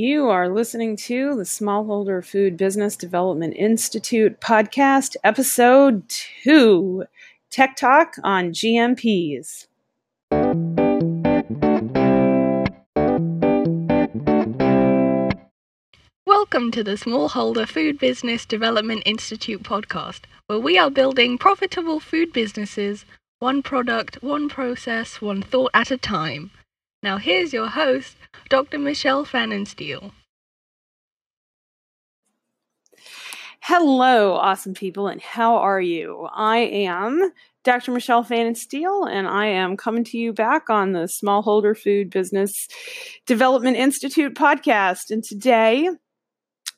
You are listening to the Smallholder Food Business Development Institute podcast, episode 2, Tech Talk on GMPs. Welcome to the Smallholder Food Business Development Institute podcast, where we are building profitable food businesses, one product, one process, one thought at a time. Now here's your host, Dr. Michelle Fannin-Steele. Hello, awesome people, and how are you? I am Dr. Michelle Fannin-Steele, and I am coming to you back on the Smallholder Food Business Development Institute podcast. And today,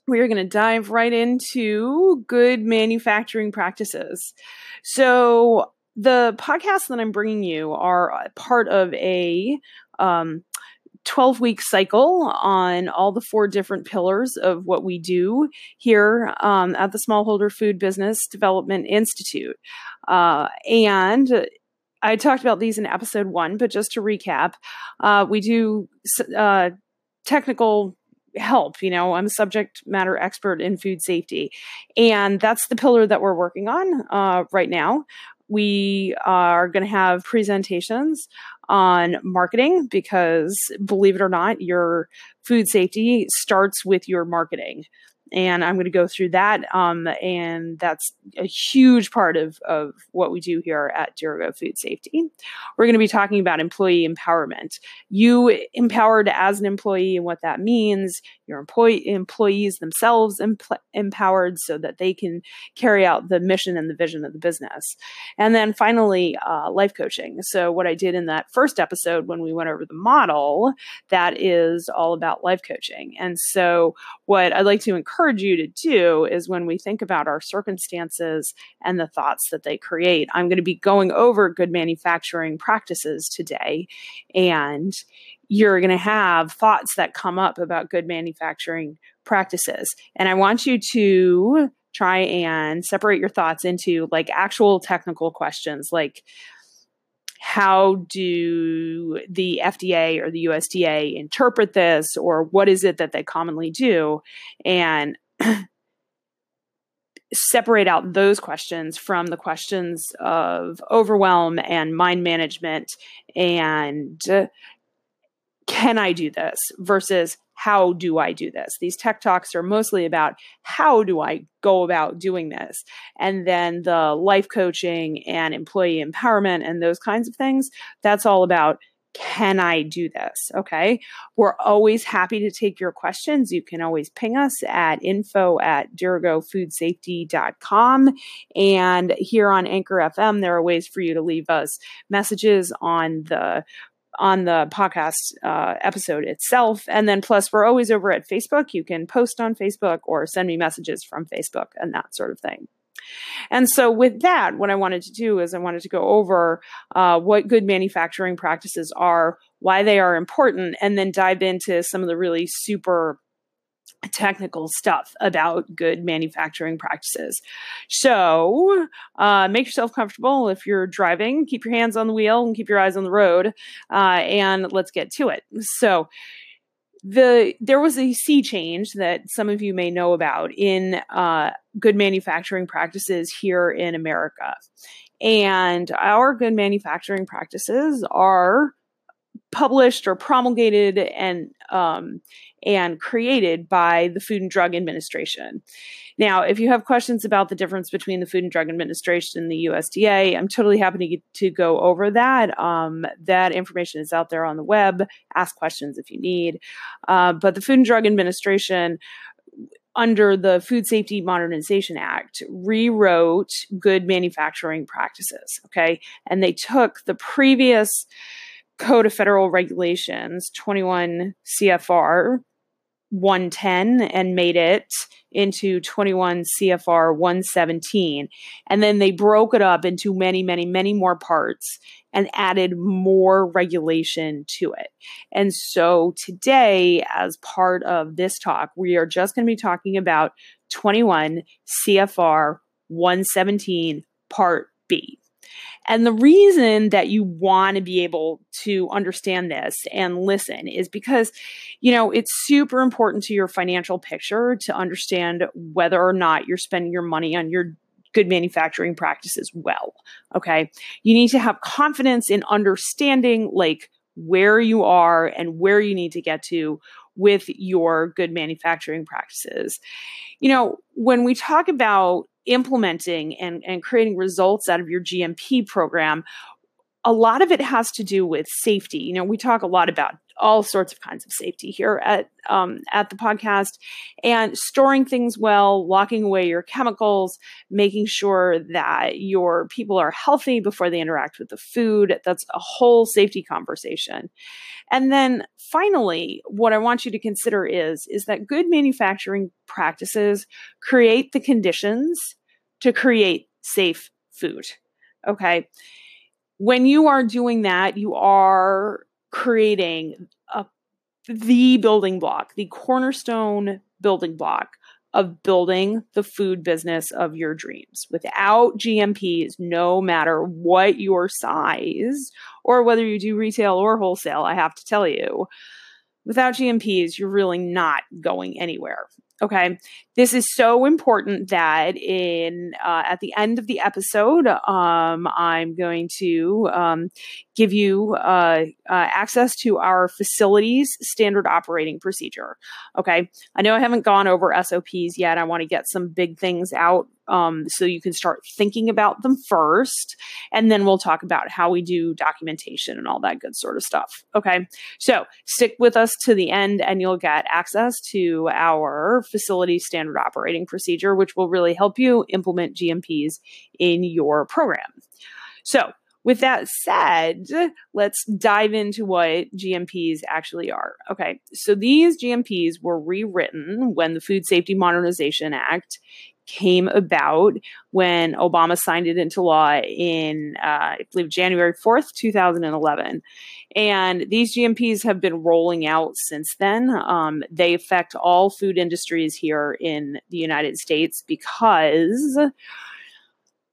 we are going to dive right into good manufacturing practices. So the podcasts that I'm bringing you are part of a 12-week cycle on all the 4 different pillars of what we do here at the Smallholder Food Business Development Institute. And I talked about these in episode 1, but just to recap, we do technical help. You know, I'm a subject matter expert in food safety, and that's the pillar that we're working on right now. We are going to have presentations on marketing because, believe it or not, your food safety starts with your marketing. And I'm going to go through that, and that's a huge part of what we do here at Durgo Food Safety. We're going to be talking about employee empowerment. You empowered as an employee and what that means. Your employees themselves empowered so that they can carry out the mission and the vision of the business. And then finally, life coaching. So what I did in that first episode when we went over the model, that is all about life coaching. And so what I'd like to encourage you to do is when we think about our circumstances and the thoughts that they create, I'm going to be going over good manufacturing practices today, and you're going to have thoughts that come up about good manufacturing practices. And I want you to try and separate your thoughts into like actual technical questions, like how do the FDA or the USDA interpret this, or what is it that they commonly do, and separate out those questions from the questions of overwhelm and mind management and can I do this versus how do I do this? These tech talks are mostly about how do I go about doing this? And then the life coaching and employee empowerment and those kinds of things, that's all about can I do this? Okay. We're always happy to take your questions. You can always ping us at info@durgofoodsafety.com. And here on Anchor FM, there are ways for you to leave us messages on the podcast episode itself. And then plus we're always over at Facebook. You can post on Facebook or send me messages from Facebook and that sort of thing. And so with that, what I wanted to do is I wanted to go over what good manufacturing practices are, why they are important, and then dive into some of the really super technical stuff about good manufacturing practices. So make yourself comfortable if you're driving, keep your hands on the wheel and keep your eyes on the road, and let's get to it. So there was a sea change that some of you may know about in good manufacturing practices here in America. And our good manufacturing practices are published or promulgated and created by the Food and Drug Administration. Now, if you have questions about the difference between the Food and Drug Administration and the USDA, I'm totally happy to go over that. That information is out there on the web. Ask questions if you need. But the Food and Drug Administration, under the Food Safety Modernization Act, rewrote good manufacturing practices, okay? And they took the previous Code of Federal Regulations, 21 CFR 110, and made it into 21 CFR 117. And then they broke it up into many, many, many more parts and added more regulation to it. And so today, as part of this talk, we are just going to be talking about 21 CFR 117 Part B. And the reason that you want to be able to understand this and listen is because, you know, it's super important to your financial picture to understand whether or not you're spending your money on your good manufacturing practices well, okay? You need to have confidence in understanding, like, where you are and where you need to get to with your good manufacturing practices. You know, when we talk about implementing and creating results out of your GMP program, a lot of it has to do with safety. You know, we talk a lot about all sorts of kinds of safety here at the podcast, and storing things well, locking away your chemicals, making sure that your people are healthy before they interact with the food. That's a whole safety conversation. And then finally, what I want you to consider is that good manufacturing practices create the conditions to create safe food. Okay. When you are doing that, you are creating the building block, the cornerstone building block of building the food business of your dreams. Without GMPs, no matter what your size or whether you do retail or wholesale, I have to tell you, without GMPs, you're really not going anywhere. Okay, this is so important that at the end of the episode, I'm going to give you access to our facilities standard operating procedure. Okay, I know I haven't gone over SOPs yet. I want to get some big things out so you can start thinking about them first, and then we'll talk about how we do documentation and all that good sort of stuff. Okay, so stick with us to the end, and you'll get access to our facility standard operating procedure, which will really help you implement GMPs in your program. So with that said, let's dive into what GMPs actually are. Okay, so these GMPs were rewritten when the Food Safety Modernization Act came about, when Obama signed it into law in, I believe, January 4th, 2011. And these GMPs have been rolling out since then. They affect all food industries here in the United States because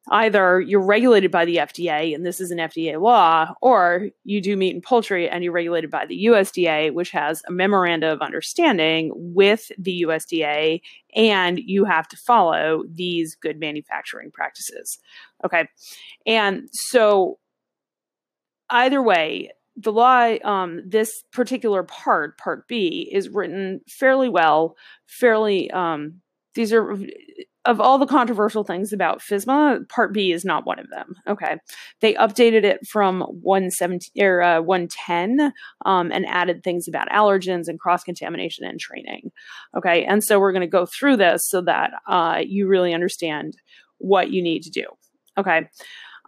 either you're regulated by the FDA, and this is an FDA law, or you do meat and poultry and you're regulated by the USDA, which has a memorandum of understanding with the USDA, and you have to follow these good manufacturing practices. Okay. And so either way, the law, this particular part, Part B, is written fairly well, fairly, these are... Of all the controversial things about FSMA, Part B is not one of them. Okay. They updated it from 117 or 110 and added things about allergens and cross-contamination and training. Okay. And so we're going to go through this so that you really understand what you need to do. Okay.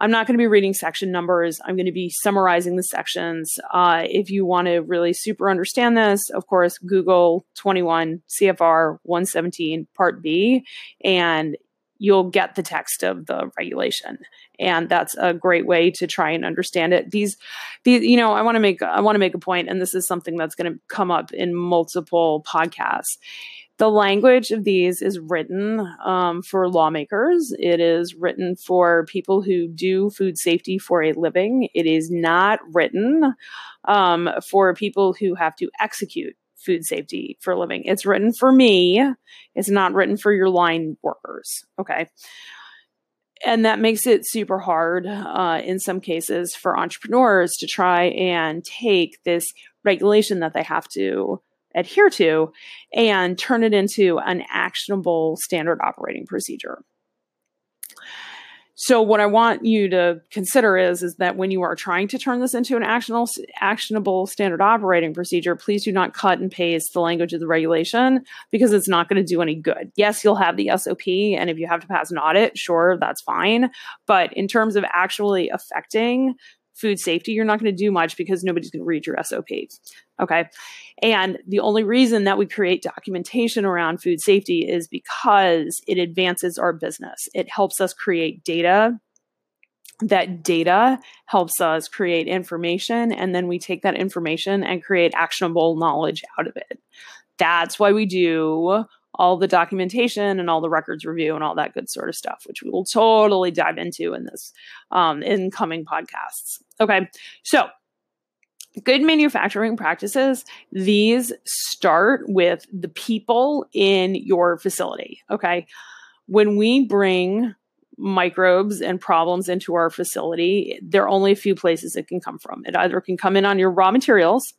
I'm not going to be reading section numbers. I'm going to be summarizing the sections. If you want to really super understand this, of course, Google 21 CFR 117 Part B, and you'll get the text of the regulation. And that's a great way to try and understand it. These, you know, I want to make a point, and this is something that's going to come up in multiple podcasts. The language of these is written for lawmakers. It is written for people who do food safety for a living. It is not written for people who have to execute food safety for a living. It's written for me. It's not written for your line workers. Okay. And that makes it super hard in some cases for entrepreneurs to try and take this regulation that they have to adhere to and turn it into an actionable standard operating procedure. So what I want you to consider is that when you are trying to turn this into an actionable standard operating procedure, please do not cut and paste the language of the regulation, because it's not going to do any good. Yes, you'll have the SOP, and if you have to pass an audit, sure, that's fine. But in terms of actually affecting food safety, you're not going to do much because nobody's going to read your SOPs. Okay. And the only reason that we create documentation around food safety is because it advances our business. It helps us create data. That data helps us create information. And then we take that information and create actionable knowledge out of it. That's why we do all the documentation and all the records review and all that good sort of stuff, which we will totally dive into in this incoming podcasts. Okay, so good manufacturing practices, these start with the people in your facility. Okay, when we bring microbes and problems into our facility, there are only a few places it can come from. It either can come in on your raw materials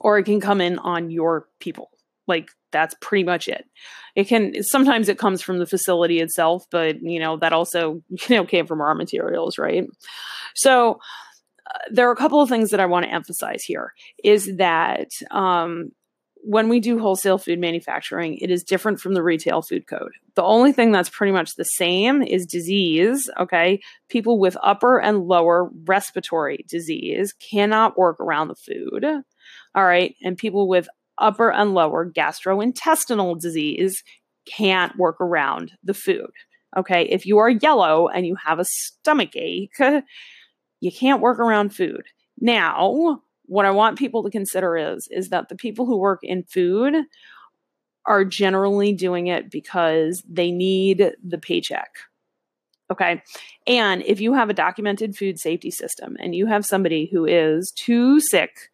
or it can come in on your people. Like, that's pretty much it. It can, sometimes it comes from the facility itself, but that also, came from raw materials, right? So there are a couple of things that I want to emphasize here is that, when we do wholesale food manufacturing, it is different from the retail food code. The only thing that's pretty much the same is disease, okay? People with upper and lower respiratory disease cannot work around the food, all right? And people with upper and lower gastrointestinal disease can't work around the food, okay? If you are yellow and you have a stomach ache, you can't work around food. Now, what I want people to consider is that the people who work in food are generally doing it because they need the paycheck. Okay. And if you have a documented food safety system and you have somebody who is too sick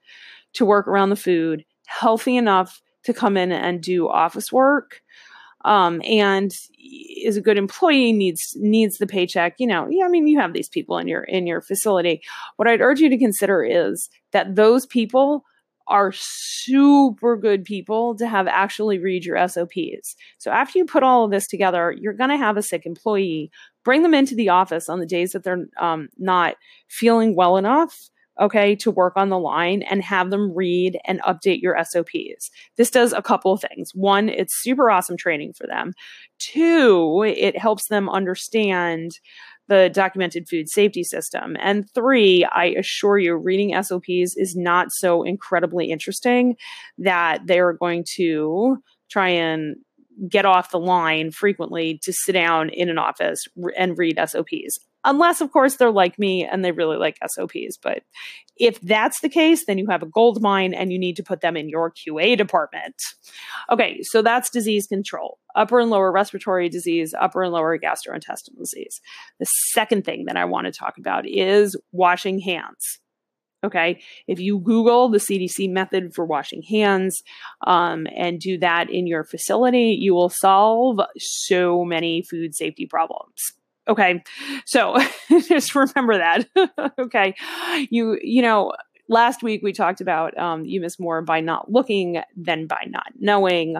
to work around the food, healthy enough to come in and do office work, and is a good employee, needs the paycheck, you have these people in your facility. What I'd urge you to consider is that those people are super good people to have actually read your SOPs. So after you put all of this together, you're going to have a sick employee, bring them into the office on the days that they're not feeling well enough, okay, to work on the line, and have them read and update your SOPs. This does a couple of things. One, it's super awesome training for them. Two, it helps them understand the documented food safety system. And three, I assure you, reading SOPs is not so incredibly interesting that they are going to try and get off the line frequently to sit down in an office and read SOPs. Unless, of course, they're like me and they really like SOPs. But if that's the case, then you have a gold mine and you need to put them in your QA department. Okay, so that's disease control, upper and lower respiratory disease, upper and lower gastrointestinal disease. The second thing that I want to talk about is washing hands. Okay, if you Google the CDC method for washing hands and do that in your facility, you will solve so many food safety problems. Okay, so just remember that. Okay, you know, last week we talked about you miss more by not looking than by not knowing.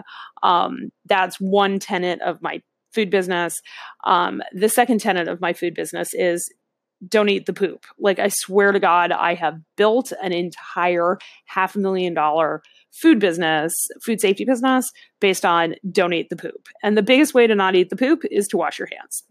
That's one tenet of my food business. The second tenet of my food business is don't eat the poop. Like, I swear to God, I have built an entire $500,000 food safety business based on don't eat the poop. And the biggest way to not eat the poop is to wash your hands.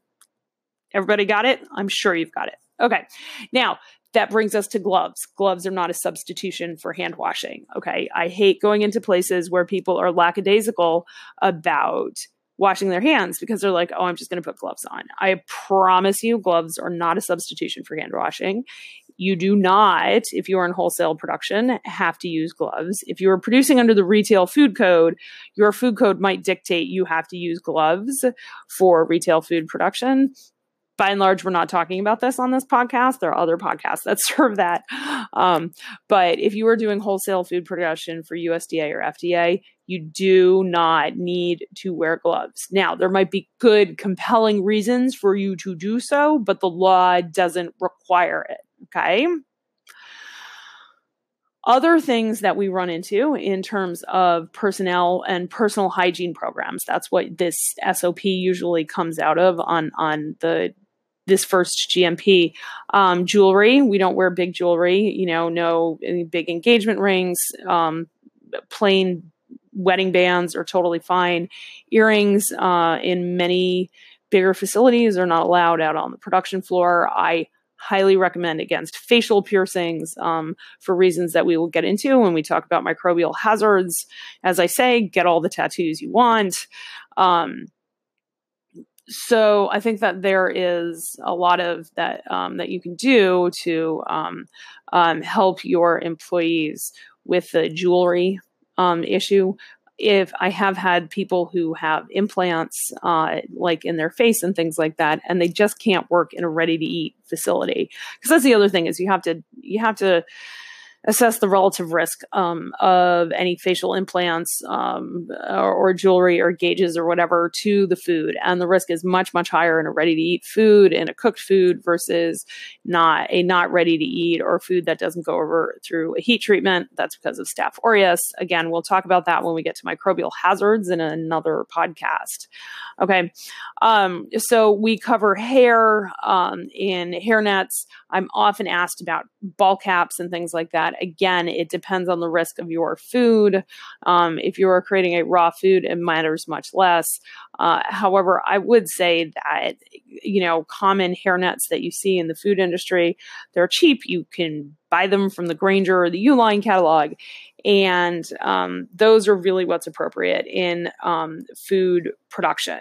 Everybody got it? I'm sure you've got it. Okay. Now, that brings us to gloves. Gloves are not a substitution for hand washing. Okay. I hate going into places where people are lackadaisical about washing their hands because they're like, oh, I'm just going to put gloves on. I promise you, gloves are not a substitution for hand washing. You do not, if you are in wholesale production, have to use gloves. If you are producing under the retail food code, your food code might dictate you have to use gloves for retail food production. By and large, we're not talking about this on this podcast. There are other podcasts that serve that. But if you are doing wholesale food production for USDA or FDA, you do not need to wear gloves. Now, there might be good, compelling reasons for you to do so, but the law doesn't require it. Okay. Other things that we run into in terms of personnel and personal hygiene programs, that's what this SOP usually comes out of on this first GMP. Jewelry, we don't wear big jewelry, no big engagement rings, plain wedding bands are totally fine. Earrings in many bigger facilities are not allowed out on the production floor. I highly recommend against facial piercings for reasons that we will get into when we talk about microbial hazards. As I say, get all the tattoos you want. So I think that there is a lot of that that you can do to help your employees with the jewelry issue. if I have had people who have implants like in their face and things like that, and they just can't work in a ready-to-eat facility. Because that's the other thing is you have to assess the relative risk of any facial implants or jewelry or gauges or whatever to the food. And the risk is much, much higher in a ready-to-eat food, in a cooked food versus not ready-to-eat or food that doesn't go over through a heat treatment. That's because of Staph aureus. Again, we'll talk about that when we get to microbial hazards in another podcast. Okay. So we cover hair in hair nets. I'm often asked about ball caps and things like that. Again, it depends on the risk of your food. If you are creating a raw food, it matters much less. However, I would say that, common hair nets that you see in the food industry, they're cheap. You can buy them from the Grainger or the Uline catalog. And those are really what's appropriate in food production.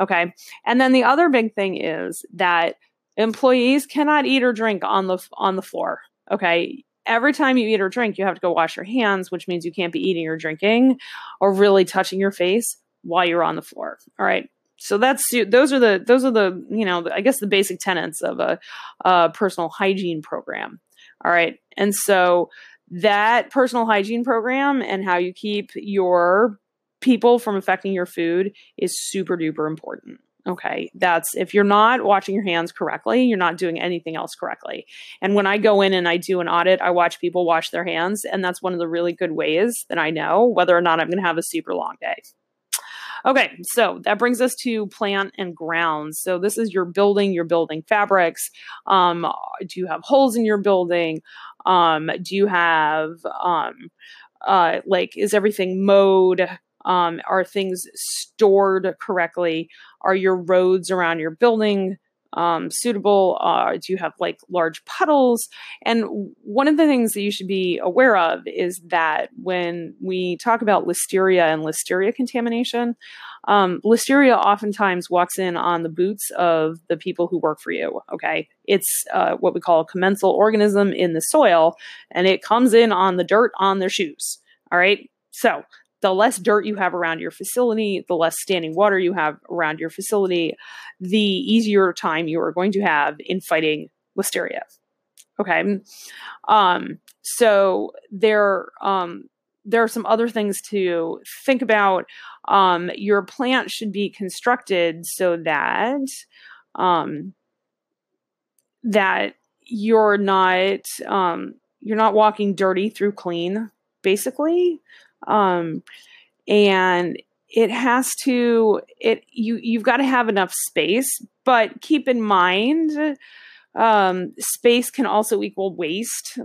Okay. And then the other big thing is that employees cannot eat or drink on the floor. Okay. Every time you eat or drink, you have to go wash your hands, which means you can't be eating or drinking or really touching your face while you're on the floor. All right. So those are the I guess the basic tenets of a personal hygiene program. All right. And so that personal hygiene program and how you keep your people from affecting your food is super duper important. Okay, that's if you're not washing your hands correctly, you're not doing anything else correctly. And when I go in and I do an audit, I watch people wash their hands. And that's one of the really good ways that I know whether or not I'm going to have a super long day. Okay, so that brings us to plant and grounds. So this is your building fabrics. Do you have holes in your building? Do you have, is everything mowed? Are things stored correctly? Are your roads around your building suitable? Do you have large puddles? And one of the things that you should be aware of is that when we talk about Listeria and Listeria contamination, Listeria oftentimes walks in on the boots of the people who work for you. Okay. It's what we call a commensal organism in the soil, and it comes in on the dirt on their shoes. All right. So the less dirt you have around your facility, the less standing water you have around your facility, the easier time you are going to have in fighting Listeria. Okay. So there are some other things to think about. Your plant should be constructed so that, that you're not walking dirty through clean, basically. And it has to, you've got to have enough space, but keep in mind, space can also equal waste.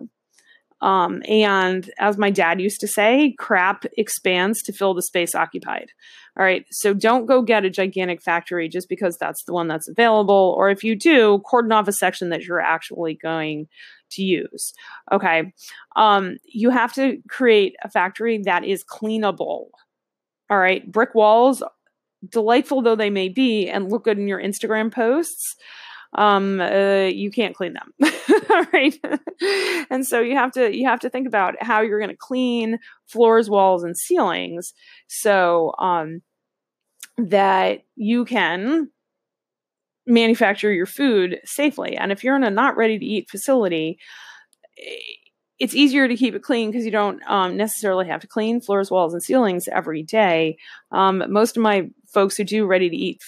And as my dad used to say, crap expands to fill the space occupied. All right. So don't go get a gigantic factory just because that's the one that's available. Or if you do, cordon off a section that you're actually going to use. Okay. You have to create a factory that is cleanable. All right. Brick walls, delightful though they may be, and look good in your Instagram posts. You can't clean them. All right. And so you have to think about how you're going to clean floors, walls, and ceilings. So, that you can manufacture your food safely. And if you're in a not ready to eat facility, it's easier to keep it clean because you don't necessarily have to clean floors, walls, and ceilings every day. Most of my folks who do ready to eat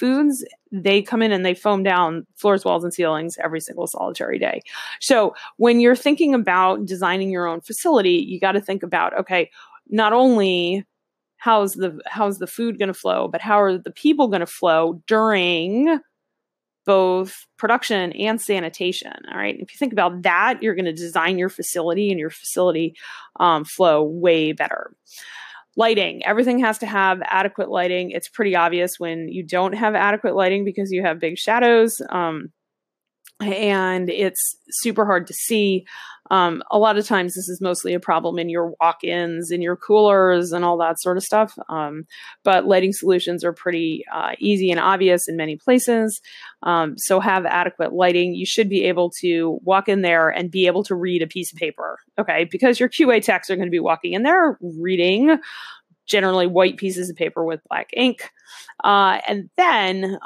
foods, they come in and they foam down floors, walls, and ceilings every single solitary day. So when you're thinking about designing your own facility, you got to think about, okay, not only how's the food going to flow, but how are the people going to flow during both production and sanitation. All right. If you think about that, you're going to design your facility and your facility flow way better. Lighting. Everything has to have adequate lighting. It's pretty obvious when you don't have adequate lighting because you have big shadows, and it's super hard to see. A lot of times this is mostly a problem in your walk-ins, in your coolers, and all that sort of stuff. But lighting solutions are pretty easy and obvious in many places. So have adequate lighting. You should be able to walk in there and be able to read a piece of paper. Okay. Because your QA techs are going to be walking in there reading generally white pieces of paper with black ink. And then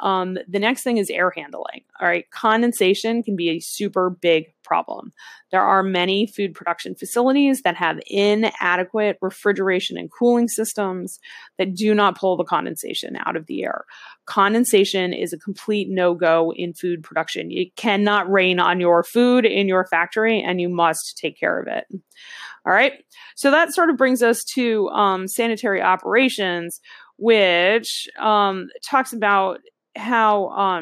the next thing is air handling. All right. Condensation can be a super big problem. There are many food production facilities that have inadequate refrigeration and cooling systems that do not pull the condensation out of the air. Condensation is a complete no-go in food production. It cannot rain on your food in your factory, and you must take care of it. All right. So that sort of brings us to sanitary operations, which talks about how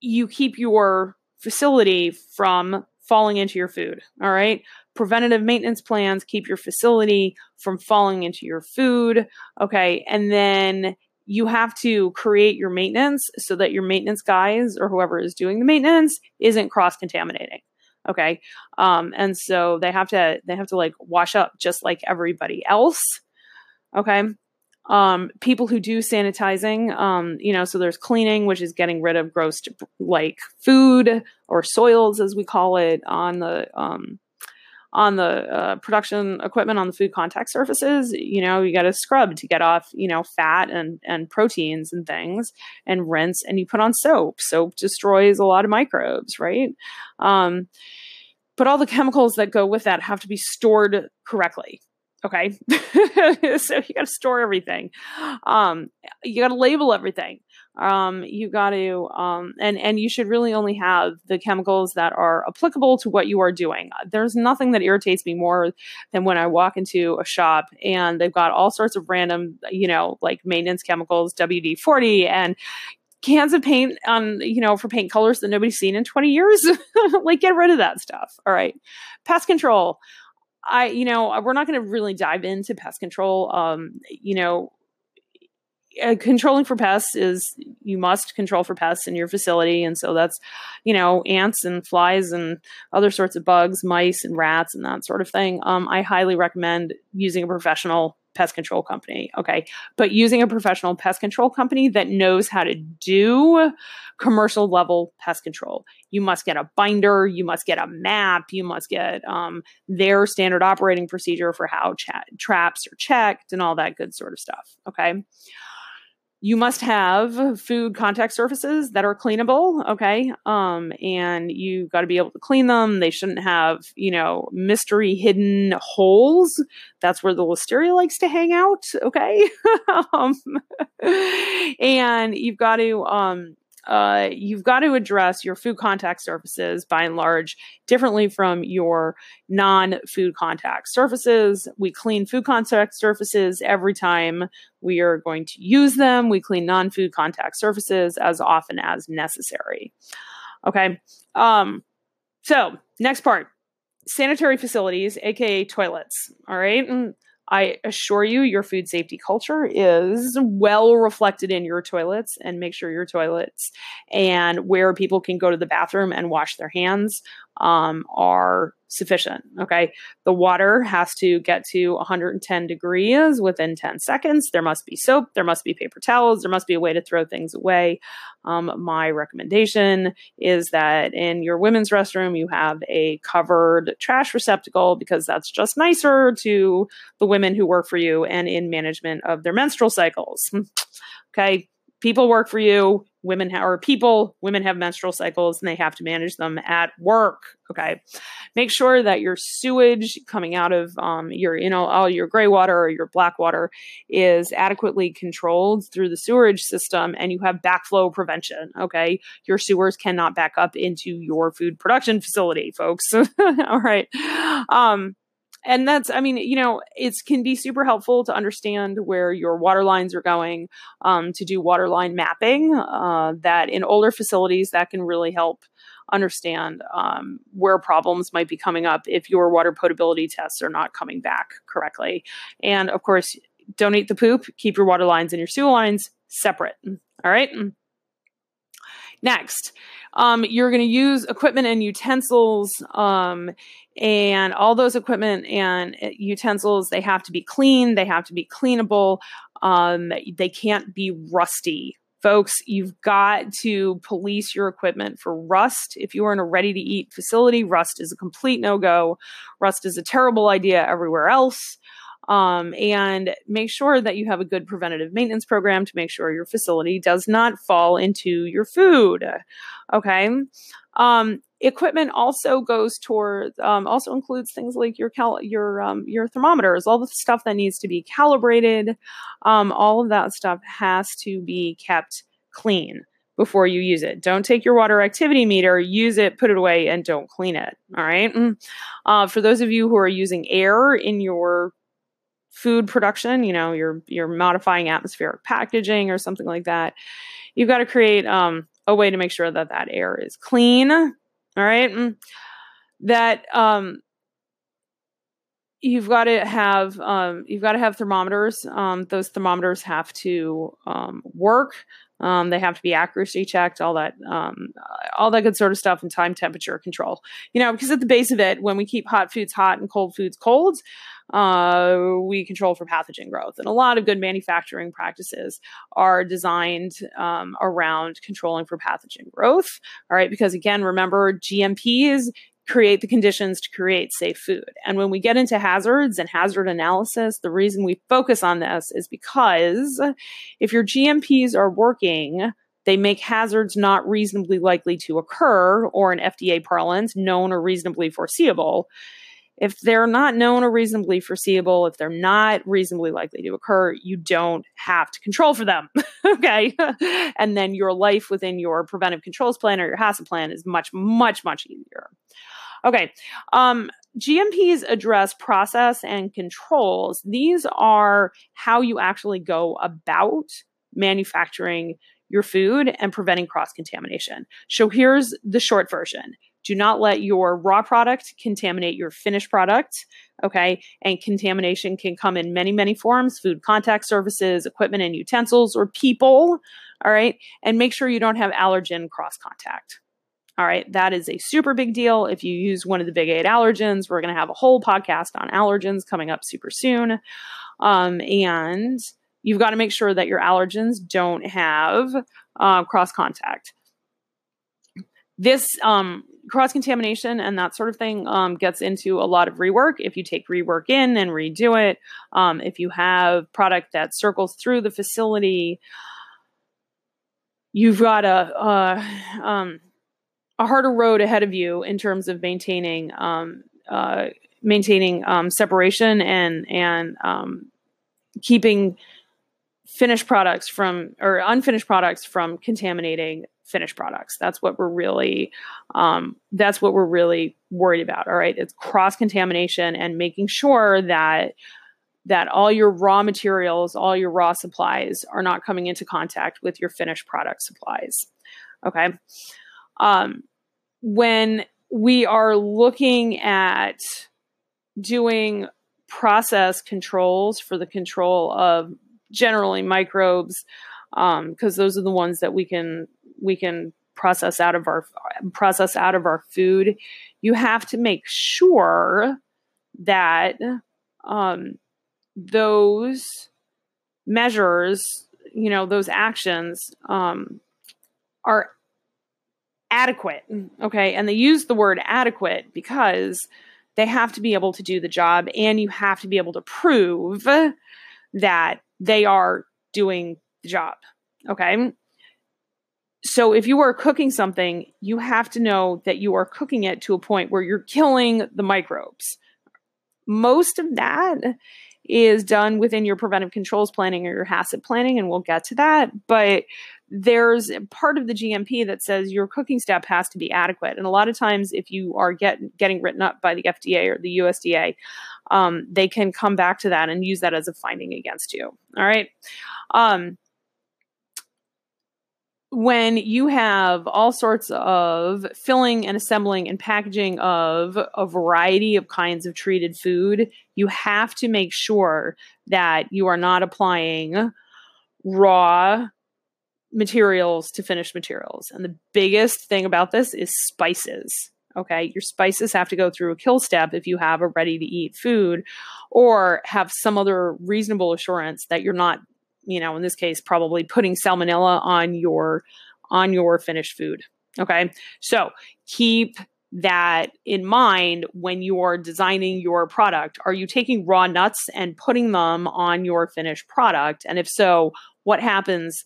you keep your facility from falling into your food. All right. Preventative maintenance plans keep your facility from falling into your food. Okay. And then you have to create your maintenance so that your maintenance guys or whoever is doing the maintenance isn't cross-contaminating. Okay. And so they have to like wash up just like everybody else. Okay. People who do sanitizing, so there's cleaning, which is getting rid of gross, like food or soils, as we call it, on the production equipment, on the food contact surfaces. You got to scrub to get off, fat and proteins and things, and rinse, and you put on soap. Soap destroys a lot of microbes, right? But all the chemicals that go with that have to be stored correctly. Okay. So you got to store everything. You got to label everything. You got to, and you should really only have the chemicals that are applicable to what you are doing. There's nothing that irritates me more than when I walk into a shop and they've got all sorts of random, like maintenance chemicals, WD-40 and cans of paint for paint colors that nobody's seen in 20 years. Like, get rid of that stuff. All right. Pest control. We're not going to really dive into pest control. Controlling for pests is, you must control for pests in your facility. And so that's, ants and flies and other sorts of bugs, mice and rats and that sort of thing. I highly recommend using a professional pest control company. Okay. But using a professional pest control company that knows how to do commercial level pest control. You must get a binder. You must get a map. You must get their standard operating procedure for how traps are checked and all that good sort of stuff. Okay. You must have food contact surfaces that are cleanable, okay? And you got to be able to clean them. They shouldn't have, mystery hidden holes. That's where the Listeria likes to hang out, okay? And you've got to address your food contact surfaces by and large differently from your non-food contact surfaces. We clean food contact surfaces every time we are going to use them. We clean non-food contact surfaces as often as necessary. Okay. So next part, sanitary facilities, aka toilets. All right. I assure you, your food safety culture is well reflected in your toilets, and make sure your toilets and where people can go to the bathroom and wash their hands are sufficient. Okay. The water has to get to 110 degrees within 10 seconds. There must be soap. There must be paper towels. There must be a way to throw things away. My recommendation is that in your women's restroom, you have a covered trash receptacle, because that's just nicer to the women who work for you and in management of their menstrual cycles. Okay. People work for you. Women have menstrual cycles, and they have to manage them at work. Okay. Make sure that your sewage coming out of all your gray water or your black water is adequately controlled through the sewerage system, and you have backflow prevention. Okay. Your sewers cannot back up into your food production facility, folks. All right. And that's, it can be super helpful to understand where your water lines are going, to do water line mapping, that in older facilities that can really help understand, where problems might be coming up if your water potability tests are not coming back correctly. And of course, don't eat the poop, keep your water lines and your sewer lines separate. All right. Next, you're going to use equipment and utensils, and all those equipment and utensils, they have to be clean. They have to be cleanable. They can't be rusty. Folks, you've got to police your equipment for rust. If you are in a ready-to-eat facility, rust is a complete no-go. Rust is a terrible idea everywhere else. And make sure that you have a good preventative maintenance program to make sure your facility does not fall into your food. Okay. Equipment also goes towards, also includes things like your thermometers, all the stuff that needs to be calibrated. All of that stuff has to be kept clean before you use it. Don't take your water activity meter, use it, put it away, and don't clean it. All right. For those of you who are using air in your food production, you know, you're modifying atmospheric packaging or something like that, you've got to create a way to make sure that that air is clean. All right. That you've got to have thermometers. Those thermometers have to work. They have to be accuracy checked, all that good sort of stuff, and time temperature control, you know, because at the base of it, when we keep hot foods hot and cold foods cold, we control for pathogen growth. And a lot of good manufacturing practices are designed around controlling for pathogen growth. All right. Because again, remember, GMPs create the conditions to create safe food. And when we get into hazards and hazard analysis, the reason we focus on this is because if your GMPs are working, they make hazards not reasonably likely to occur, or in FDA parlance, known or reasonably foreseeable. If they're not known or reasonably foreseeable, if they're not reasonably likely to occur, you don't have to control for them, okay? And then your life within your preventive controls plan or your HACCP plan is much, much, much easier. Okay, GMPs address process and controls. These are how you actually go about manufacturing your food and preventing cross-contamination. So here's the short version. Do not let your raw product contaminate your finished product, okay? And contamination can come in many, many forms: food contact surfaces, equipment and utensils, or people, all right? And make sure you don't have allergen cross-contact, all right? That is a super big deal. If you use one of the big 8 allergens, we're going to have a whole podcast on allergens coming up super soon. And you've got to make sure that your allergens don't have cross-contact. This cross-contamination and that sort of thing gets into a lot of rework. If you take rework in and redo it, if you have product that circles through the facility, you've got a harder road ahead of you in terms of maintaining separation and keeping finished products from, or unfinished products from, contaminating finished products. That's what we're really worried about. All right. It's cross-contamination and making sure that all your raw materials, all your raw supplies are not coming into contact with your finished product supplies. Okay. When we are looking at doing process controls for the control of generally microbes, because those are the ones that we can process out of our food. You have to make sure that those measures, you know, those actions are adequate. Okay, and they use the word adequate because they have to be able to do the job, and you have to be able to prove that they are doing the job. Okay. So if you are cooking something, you have to know that you are cooking it to a point where you're killing the microbes. Most of that is done within your preventive controls planning or your HACCP planning, and we'll get to that. But there's part of the GMP that says your cooking step has to be adequate. And a lot of times if you are getting written up by the FDA or the USDA, they can come back to that and use that as a finding against you. All right. When you have all sorts of filling and assembling and packaging of a variety of kinds of treated food, you have to make sure that you are not applying raw materials to finished materials. And the biggest thing about this is spices. Okay. Your spices have to go through a kill step if you have a ready to eat food, or have some other reasonable assurance that you're not, you know, in this case, probably putting salmonella on your finished food. Okay. So keep that in mind when you are designing your product? Are you taking raw nuts and putting them on your finished product? And if so, what happens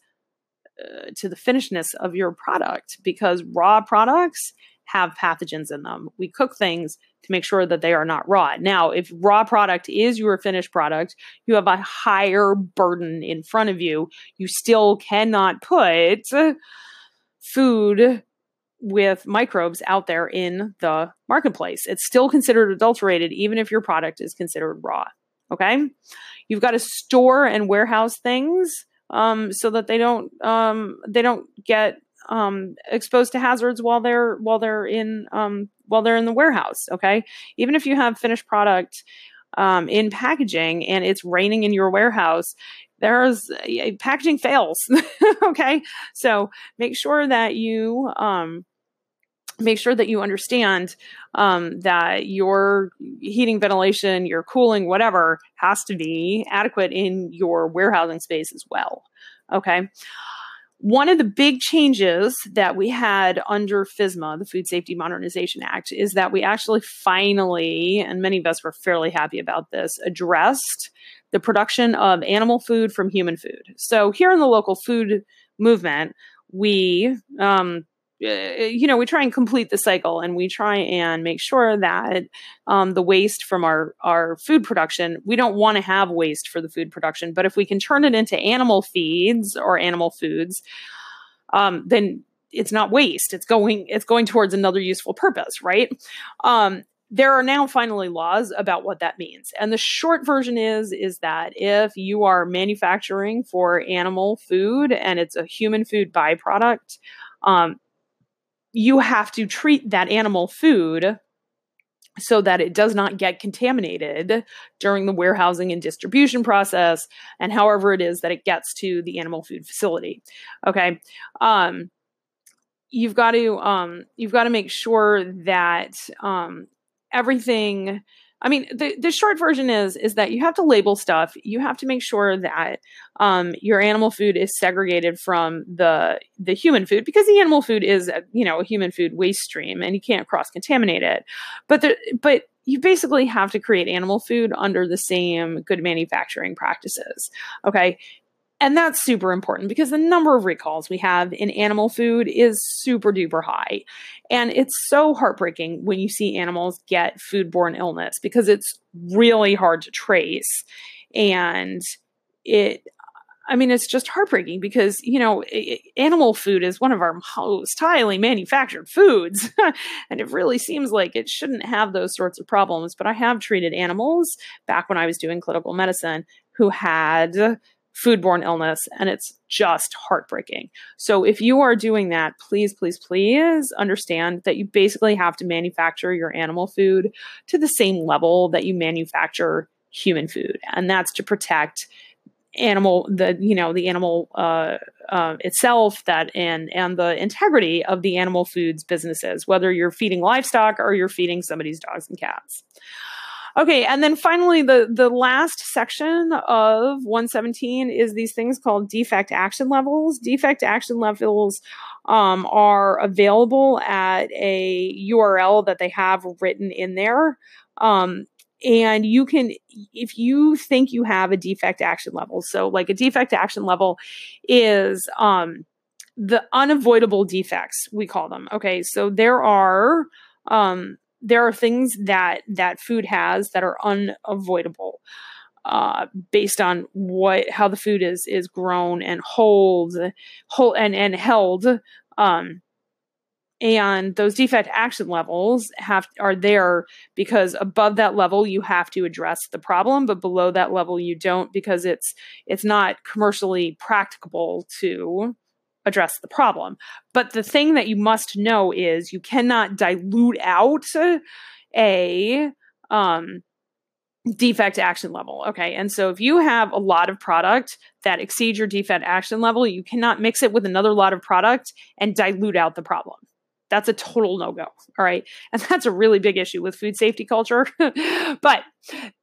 to the finishedness of your product? Because raw products have pathogens in them. We cook things to make sure that they are not raw. Now, if raw product is your finished product, you have a higher burden in front of you. You still cannot put food with microbes out there in the marketplace. It's still considered adulterated, even if your product is considered raw. Okay? You've got to store and warehouse things so that they don't get exposed to hazards while they're in the warehouse. Okay? Even if you have finished product in packaging and it's raining in your warehouse, there's packaging fails. Okay. So make sure that you understand that your heating, ventilation, your cooling, whatever has to be adequate in your warehousing space as well. Okay. One of the big changes that we had under FSMA, the Food Safety Modernization Act, is that we actually finally, and many of us were fairly happy about this, addressed the production of animal food from human food. So here in the local food movement, we, we try and complete the cycle, and we try and make sure that the waste from our food production, we don't want to have waste for the food production, but if we can turn it into animal feeds or animal foods, then it's not waste. It's going towards another useful purpose, right? There are now finally laws about what that means. And the short version is that if you are manufacturing for animal food and it's a human food byproduct, you have to treat that animal food so that it does not get contaminated during the warehousing and distribution process and however it is that it gets to the animal food facility. Okay. You've got to make sure that, everything, I mean, the short version is that you have to label stuff. You have to make sure that your animal food is segregated from the human food, because the animal food is a human food waste stream and you can't cross-contaminate it. But you basically have to create animal food under the same good manufacturing practices. Okay. And that's super important because the number of recalls we have in animal food is super duper high. And it's so heartbreaking when you see animals get foodborne illness because it's really hard to trace. And it's just heartbreaking because, animal food is one of our most highly manufactured foods. And it really seems like it shouldn't have those sorts of problems. But I have treated animals back when I was doing clinical medicine who had foodborne illness, and it's just heartbreaking. So if you are doing that, please, please, please understand that you basically have to manufacture your animal food to the same level that you manufacture human food. And that's to protect the animal itself, that and the integrity of the animal foods businesses, whether you're feeding livestock or you're feeding somebody's dogs and cats. Okay, and then finally, the last section of 117 is these things called defect action levels. Defect action levels are available at a URL that they have written in there. And you can, if you think you have a defect action level, so like a defect action level is the unavoidable defects, we call them. Okay, so there are things that food has that are unavoidable based on how the food is grown and held. And those defect action levels are there because above that level you have to address the problem, but below that level you don't, because it's not commercially practicable to address the problem. But the thing that you must know is you cannot dilute out a defect action level. Okay. And so if you have a lot of product that exceeds your defect action level, you cannot mix it with another lot of product and dilute out the problem. That's a total no-go. All right. And that's a really big issue with food safety culture. But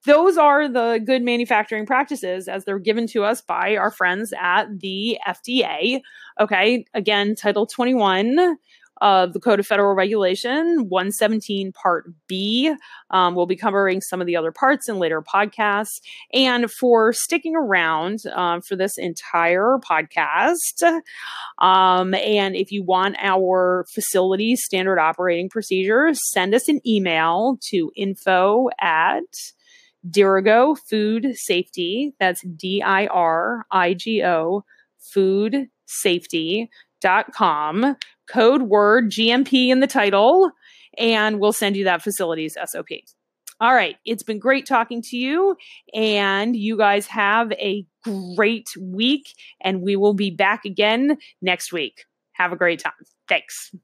those are the good manufacturing practices as they're given to us by our friends at the FDA. Okay. Again, Title 21 of the Code of Federal Regulation 117 Part B. We'll be covering some of the other parts in later podcasts. And for sticking around for this entire podcast, and if you want our facility standard operating procedures, send us an email to info@Durgo Food Safety. That's DIRIGO Food Safety.com. Code word GMP in the title, and we'll send you that facilities SOP. All right. It's been great talking to you, and you guys have a great week, and we will be back again next week. Have a great time. Thanks.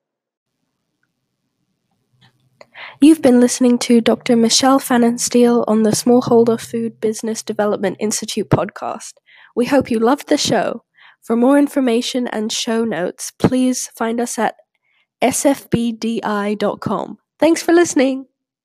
You've been listening to Dr. Michelle Fannin-Steele on the Smallholder Food Business Development Institute podcast. We hope you loved the show. For more information and show notes, please find us at sfbdi.com. Thanks for listening.